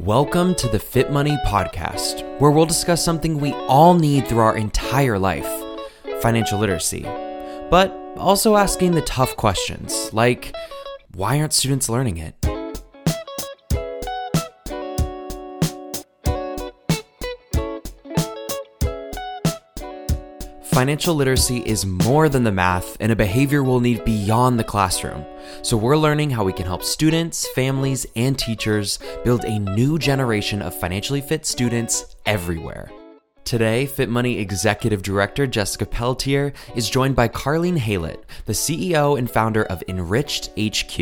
Welcome to the FitMoney podcast, where we'll discuss something we all need through our entire life, financial literacy, but also asking the tough questions like, why aren't students learning it? Financial literacy is more than the math and a behavior we'll need beyond the classroom. So we're learning how we can help students, families, and teachers build a new generation of financially fit students everywhere. Today, FitMoney Executive Director Jessica Pelletier is joined by Carleen Haylett, the CEO and founder of Enriched HQ,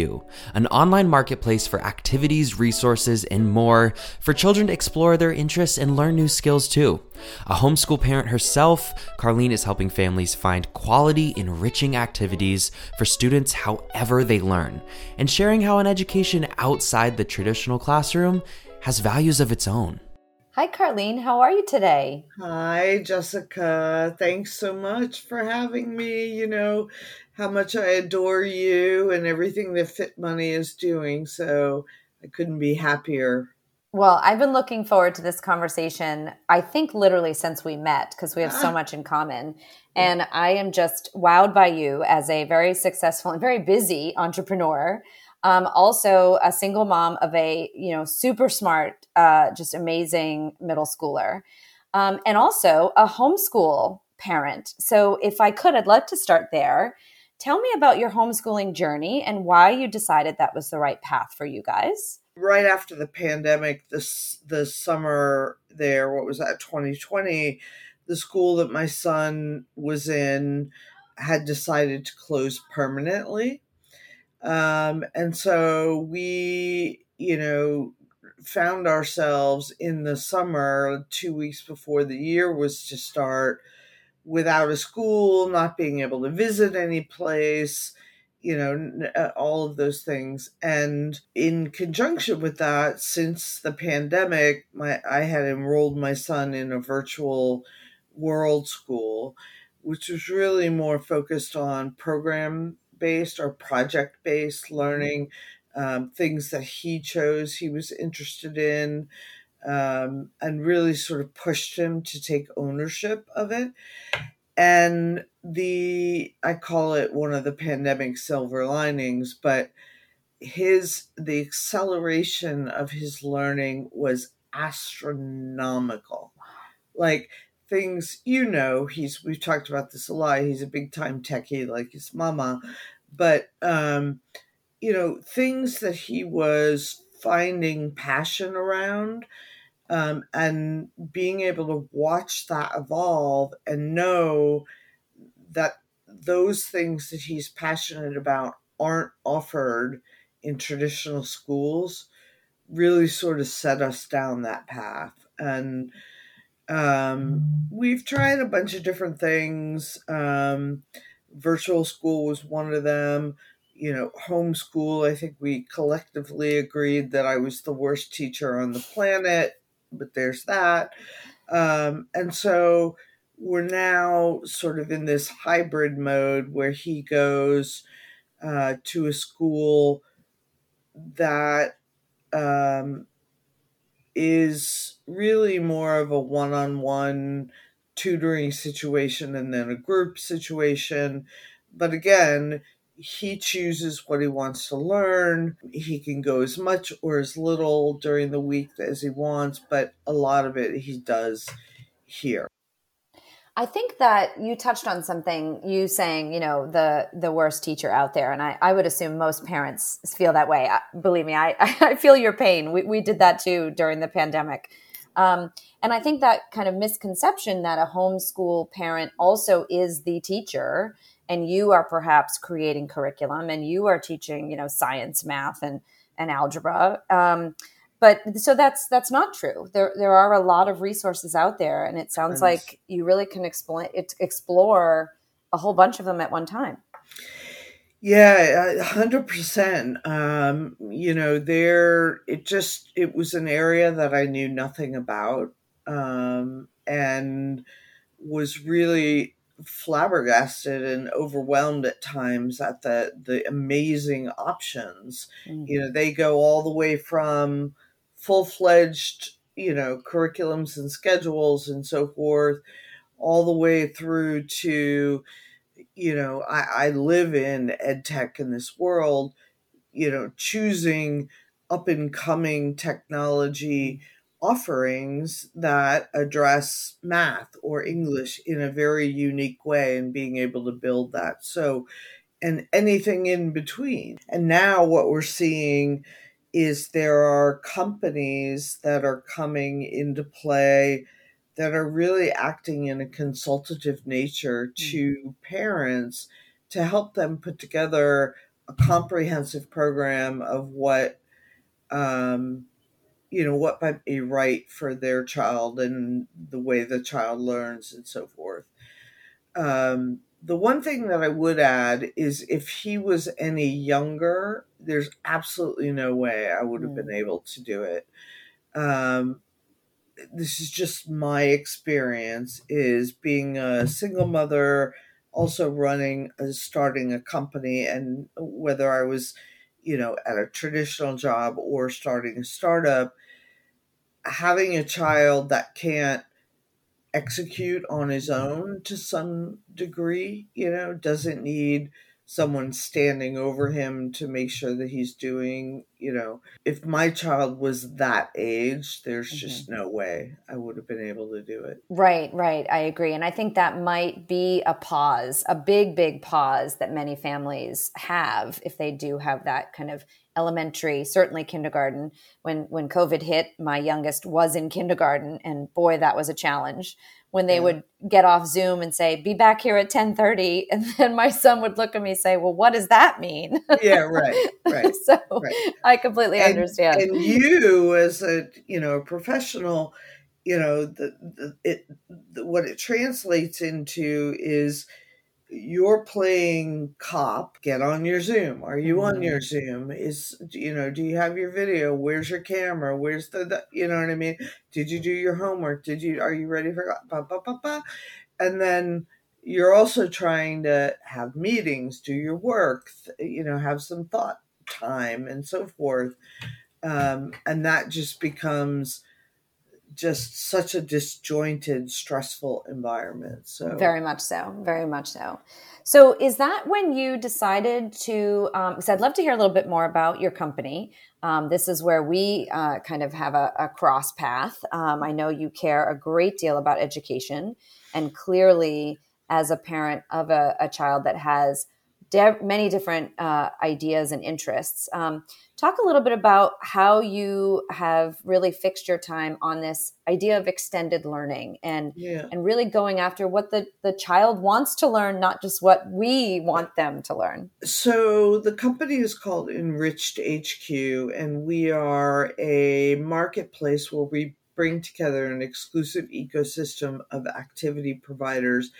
an online marketplace for activities, resources, and more for children to explore their interests and learn new skills too. A homeschool parent herself, Carleen is helping families find quality, enriching activities for students however they learn, and sharing how an education outside the traditional classroom has values of its own. Hi, Carleen. How are you today? Hi, Jessica. Thanks so much for having me. You know how much I adore you and everything that FitMoney is doing, so I couldn't be happier. Well, I've been looking forward to this conversation, I think literally since we met, because we have so much in common. And I am just wowed by you as a very successful and very busy entrepreneur. Also a single mom of a, super smart, just amazing middle schooler, and also a homeschool parent. So if I could, I'd love to start there. Tell me about your homeschooling journey and why you decided that was the right path for you guys. Right after the pandemic, the summer there, 2020, the school that my son was in had decided to close permanently. And so we, found ourselves in the summer, 2 weeks before the year was to start, without a school, not being able to visit any place, all of those things. And in conjunction with that, since the pandemic, I had enrolled my son in a virtual world school, which was really more focused on program-based or project-based learning, things that he chose, he was interested in, and really sort of pushed him to take ownership of it. And I call it one of the pandemic silver linings, but the acceleration of his learning was astronomical. Like, things, we've talked about this a lot. He's a big time techie like his mama, but, things that he was finding passion around, and being able to watch that evolve and know that those things that he's passionate about aren't offered in traditional schools really sort of set us down that path. And, we've tried a bunch of different things. Virtual school was one of them. Homeschool, I think we collectively agreed that I was the worst teacher on the planet, but there's that. And so we're now sort of in this hybrid mode where he goes to a school that is really more of a one-on-one tutoring situation and then a group situation. But again, he chooses what he wants to learn. He can go as much or as little during the week as he wants, but a lot of it he does here. I think that you touched on something, you saying, the worst teacher out there. And I would assume most parents feel that way. Believe me, I feel your pain. We did that too during the pandemic. And I think that kind of misconception that a homeschool parent also is the teacher, and you are perhaps creating curriculum and you are teaching, science, math, and algebra. But so that's not true. There are a lot of resources out there, and it sounds like you really can explore a whole bunch of them at one time. Yeah, 100%. It was an area that I knew nothing about, and was really flabbergasted and overwhelmed at times at the amazing options. They go all the way from full-fledged, curriculums and schedules and so forth, all the way through to, I live in ed tech in this world, choosing up and coming technology offerings that address math or English in a very unique way and being able to build that. So, and anything in between. And now what we're seeing is there are companies that are coming into play that are really acting in a consultative nature to parents to help them put together a comprehensive program of what, what might be right for their child and the way the child learns and so forth. The one thing that I would add is if he was any younger, there's absolutely no way I would have been able to do it. This is just my experience, is being a single mother, also starting a company, and whether I was, at a traditional job or starting a startup, having a child that can't execute on his own to some degree, doesn't need someone standing over him to make sure that he's doing, if my child was that age, there's just no way I would have been able to do it. Right. I agree. And I think that might be a pause, a big, big pause that many families have if they do have that kind of elementary, certainly kindergarten. When COVID hit, my youngest was in kindergarten, and boy, that was a challenge. When they would get off Zoom and say, "Be back here at 10:30," and then my son would look at me and say, "Well, what does that mean?" Yeah, right. So I completely understand. And you, as a professional, what it translates into is, you're playing cop. Get on your Zoom. Are you on your Zoom? Do you have your video? Where's your camera? Where's the you know what I mean? Did you do your homework? Are you ready for ? And then you're also trying to have meetings, do your work, have some thought time and so forth. And that just becomes just such a disjointed, stressful environment. So very much so. So is that when you decided to, because I'd love to hear a little bit more about your company. This is where we kind of have a cross path. I know you care a great deal about education, and clearly as a parent of a child that has many different ideas and interests. Talk a little bit about how you have really fixed your time on this idea of extended learning and really going after what the child wants to learn, not just what we want them to learn. So the company is called Enriched HQ, and we are a marketplace where we bring together an exclusive ecosystem of activity providers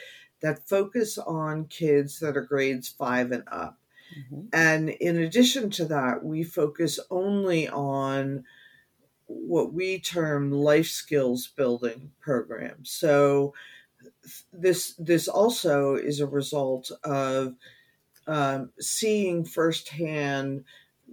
that focus on kids that are grades 5 and up. Mm-hmm. And in addition to that, we focus only on what we term life skills building programs. So this also is a result of seeing firsthand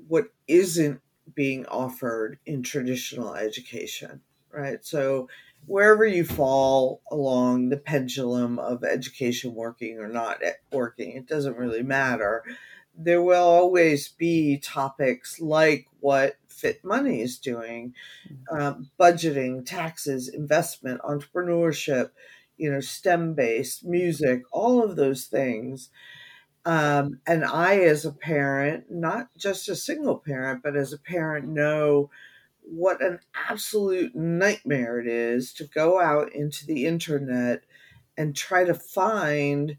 what isn't being offered in traditional education, right? So wherever you fall along the pendulum of education working or not working, it doesn't really matter. There will always be topics like what FitMoney is doing, budgeting, taxes, investment, entrepreneurship, STEM-based, music, all of those things. And I, as a parent, not just a single parent, but as a parent, know what an absolute nightmare it is to go out into the internet and try to find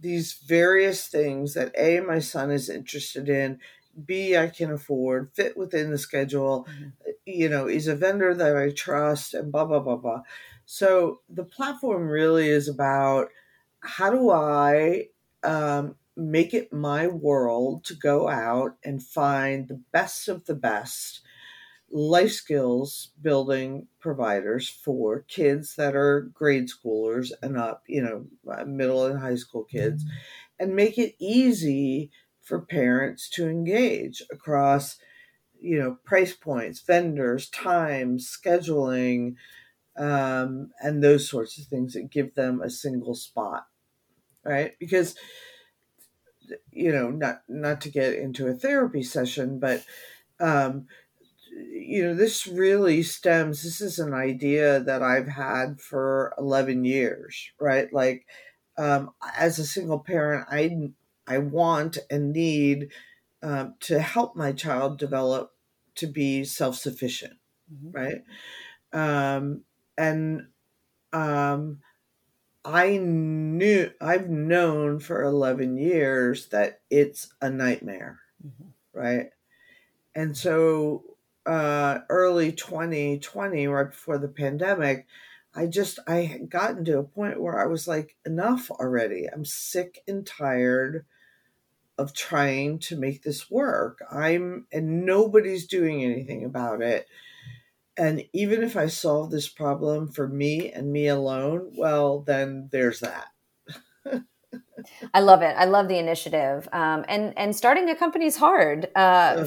these various things that A, my son is interested in, B, I can afford, fit within the schedule, is a vendor that I trust, and blah, blah, blah, blah. So the platform really is about, how do I make it my world to go out and find the best of the best life skills building providers for kids that are grade schoolers and up, middle and high school kids, and make it easy for parents to engage across price points, vendors, time, scheduling, and those sorts of things that give them a single spot, right? Because, not to get into a therapy session, but, this really stems, this is an idea that I've had for 11 years, right? Like, as a single parent, I want and need to help my child develop to be self-sufficient, mm-hmm. right? I've known for 11 years that it's a nightmare, mm-hmm. right? And so early 2020, right before the pandemic, I had gotten to a point where I was like, enough already. I'm sick and tired of trying to make this work. And nobody's doing anything about it. And even if I solve this problem for me and me alone, well, then there's that. I love it. I love the initiative. And starting a company is hard,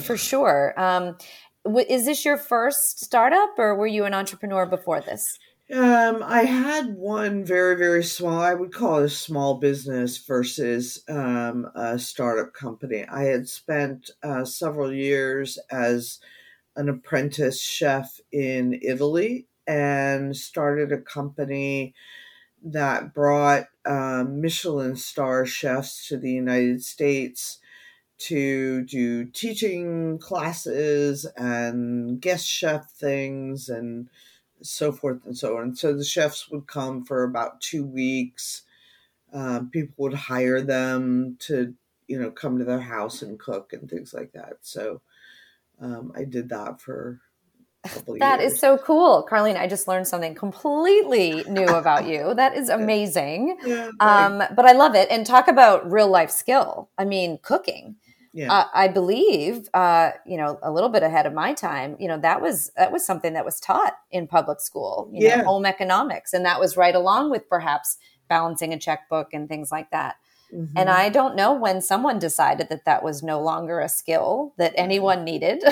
for sure. Is this your first startup, or were you an entrepreneur before this? I had one very, very small, I would call it a small business versus a startup company. I had spent several years as an apprentice chef in Italy and started a company that brought Michelin star chefs to the United States to do teaching classes and guest chef things and so forth and so on. So the chefs would come for about 2 weeks. People would hire them to, come to their house and cook and things like that. So I did that for a couple of years. That is so cool. Carleen, I just learned something completely new about you. That is amazing. Yeah, right. But I love it. And talk about real life skill. I mean, cooking. Yeah. I believe, a little bit ahead of my time, that was something that was taught in public school, home economics. And that was right along with perhaps balancing a checkbook and things like that. Mm-hmm. And I don't know when someone decided that was no longer a skill that anyone needed.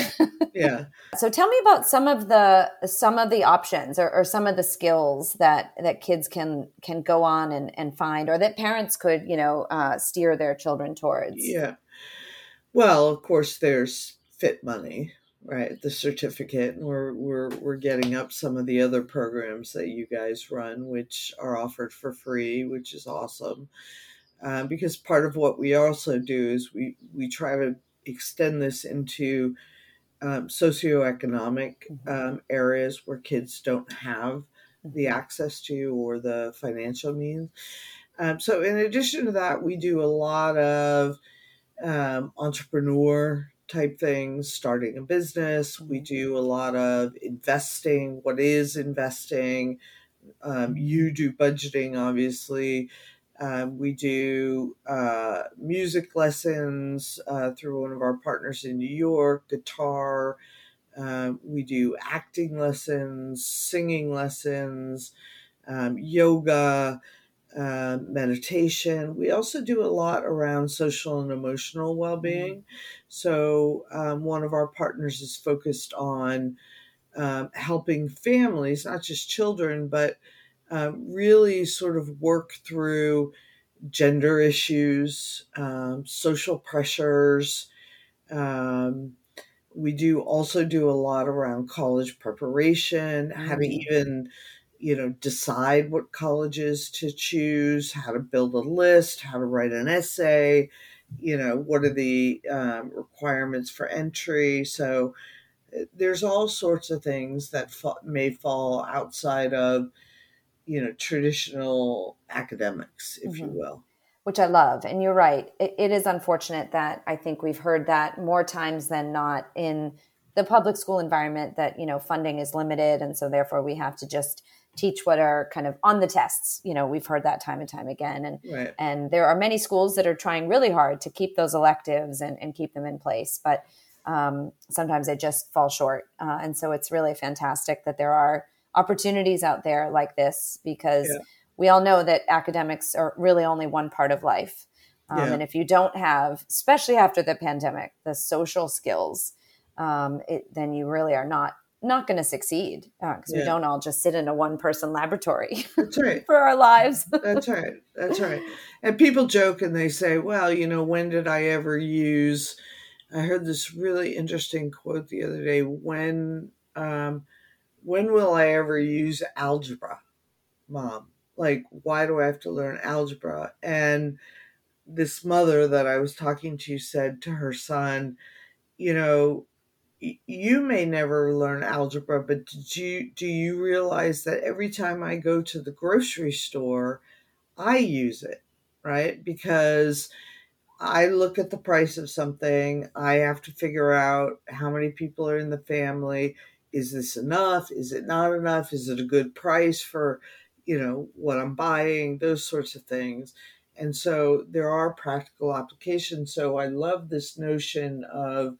Yeah. So tell me about some of the options or some of the skills that kids can go on and find, or that parents could, steer their children towards. Yeah. Well, of course, there's FitMoney, right? The certificate, and we're getting up some of the other programs that you guys run, which are offered for free, which is awesome. Because part of what we also do is we try to extend this into socioeconomic areas where kids don't have the access to or the financial means. So in addition to that, we do a lot of entrepreneur type things, starting a business. We do a lot of investing. What is investing? You do budgeting, obviously. We do music lessons through one of our partners in New York, guitar. We do acting lessons, singing lessons, yoga, meditation. We also do a lot around social and emotional well-being. Mm-hmm. So one of our partners is focused on helping families, not just children, but really sort of work through gender issues, social pressures. We also do a lot around college preparation, mm-hmm. how to even decide what colleges to choose, how to build a list, how to write an essay, what are the requirements for entry. So there's all sorts of things that may fall outside of, traditional academics, if mm-hmm. you will. Which I love. And you're right. It is unfortunate that I think we've heard that more times than not in the public school environment, that, funding is limited. And so therefore we have to just teach what are kind of on the tests. We've heard that time and time again. And right. and there are many schools that are trying really hard to keep those electives and keep them in place. But sometimes they just fall short. And so it's really fantastic that there are opportunities out there like this, because we all know that academics are really only one part of life. And if you don't have, especially after the pandemic, the social skills then you really are not going to succeed because we don't all just sit in a one-person laboratory That's right. for our lives. That's right. That's right. And people joke and they say, well, you know, when did I ever use, I heard this really interesting quote the other day, when will I ever use algebra, Mom? Like, why do I have to learn algebra? And this mother that I was talking to said to her son, you know, you may never learn algebra, but do you realize that every time I go to the grocery store, I use it, right? Because I look at the price of something, I have to figure out how many people are in the family. Is this enough? Is it not enough? Is it a good price for, you know, what I'm buying? Those sorts of things. And so there are practical applications. So I love this notion of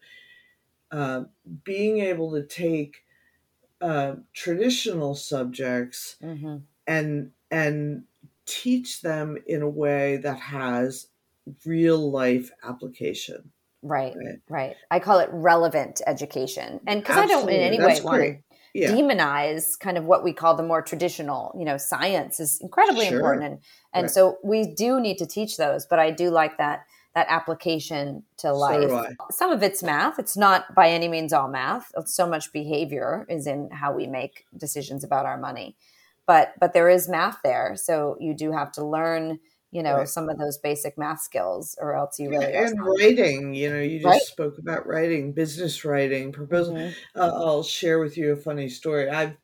being able to take traditional subjects mm-hmm. and teach them in a way that has real life application. Right. I call it relevant education. And because I don't in any way want to demonize kind of what we call the more traditional, you know, science is incredibly important. And so we do need to teach those, but I do like that application to life. So some of it's math. It's not by any means all math. So much behavior is in how we make decisions about our money, but there is math there. So you do have to learn, you know, some of those basic math skills or else you really are. And writing, you know, you just spoke about writing, business writing, proposal. Mm-hmm. I'll share with you a funny story. I've,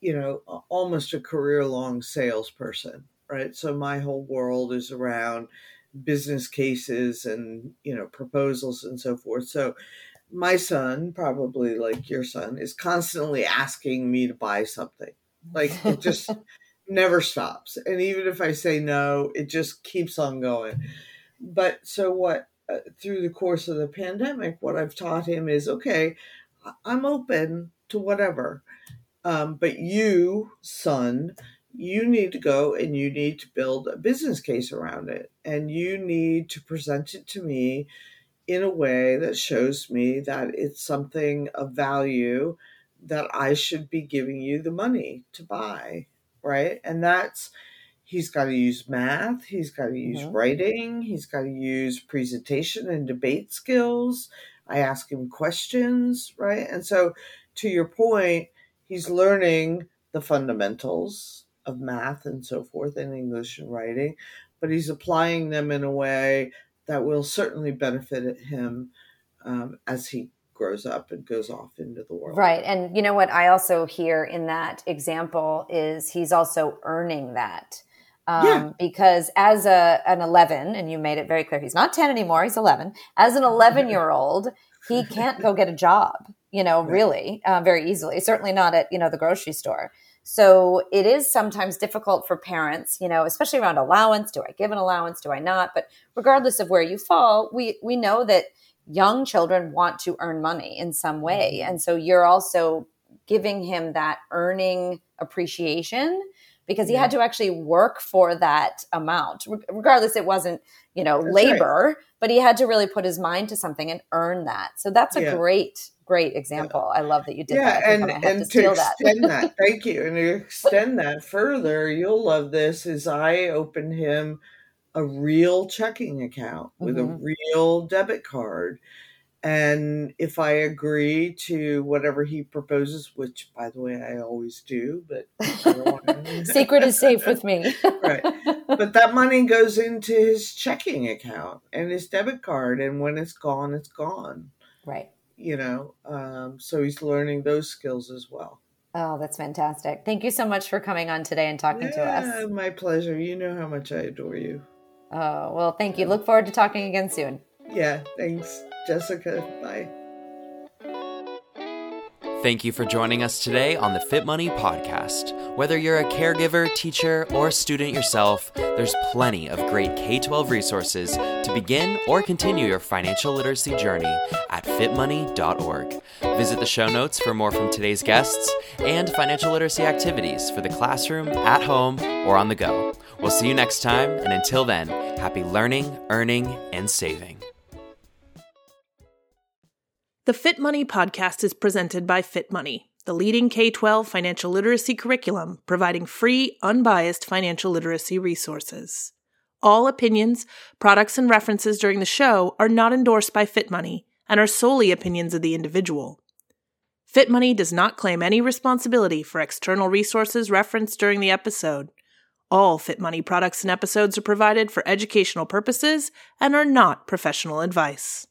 you know, almost a career long salesperson, right? So my whole world is around business cases and, you know, proposals and so forth. So my son, probably like your son, is constantly asking me to buy something. Like it just never stops. And even if I say no, it just keeps on going. But so what, through the course of the pandemic, what I've taught him is, okay, I'm open to whatever. But you, son, you need to go and you need to build a business case around it. And you need to present it to me in a way that shows me that it's something of value that I should be giving you the money to buy, right? And that's, he's got to use math, he's got to use writing, he's got to use presentation and debate skills. I ask him questions, right? And so to your point, he's learning the fundamentals of math and so forth and English and writing, but he's applying them in a way that will certainly benefit him as he grows up and goes off into the world. Right. And you know what I also hear in that example is he's also earning that because as an 11, and you made it very clear, he's not 10 anymore, he's 11. As an 11-year-old, he can't go get a job, you know, really very easily, certainly not at, you know, the grocery store. So it is sometimes difficult for parents, you know, especially around allowance. Do I give an allowance? Do I not? But regardless of where you fall, we know that young children want to earn money in some way. And so you're also giving him that earning appreciation because he had to actually work for that amount. Regardless, it wasn't, you know, labor, but he had to really put his mind to something and earn that. So that's a great example. I love that you did that. And to extend that. Thank you. And to extend that further, you'll love this, is I opened him a real checking account with a real debit card. And if I agree to whatever he proposes, which by the way, I always do, but I don't want to... secret is safe with me. Right. But that money goes into his checking account and his debit card. And when it's gone, it's gone. Right. You know, so he's learning those skills as well. Oh, that's fantastic. Thank you so much for coming on today and talking to us. My pleasure. You know how much I adore you. Oh, well, thank you. Look forward to talking again soon. Yeah, thanks, Jessica. Bye. Thank you for joining us today on the Fit Money Podcast. Whether you're a caregiver, teacher, or student yourself, there's plenty of great K-12 resources to begin or continue your financial literacy journey at fitmoney.org. Visit the show notes for more from today's guests and financial literacy activities for the classroom, at home, or on the go. We'll see you next time, and until then, happy learning, earning, and saving. The FitMoney podcast is presented by FitMoney, the leading K-12 financial literacy curriculum, providing free, unbiased financial literacy resources. All opinions, products, and references during the show are not endorsed by FitMoney and are solely opinions of the individual. FitMoney does not claim any responsibility for external resources referenced during the episode. All FitMoney products and episodes are provided for educational purposes and are not professional advice.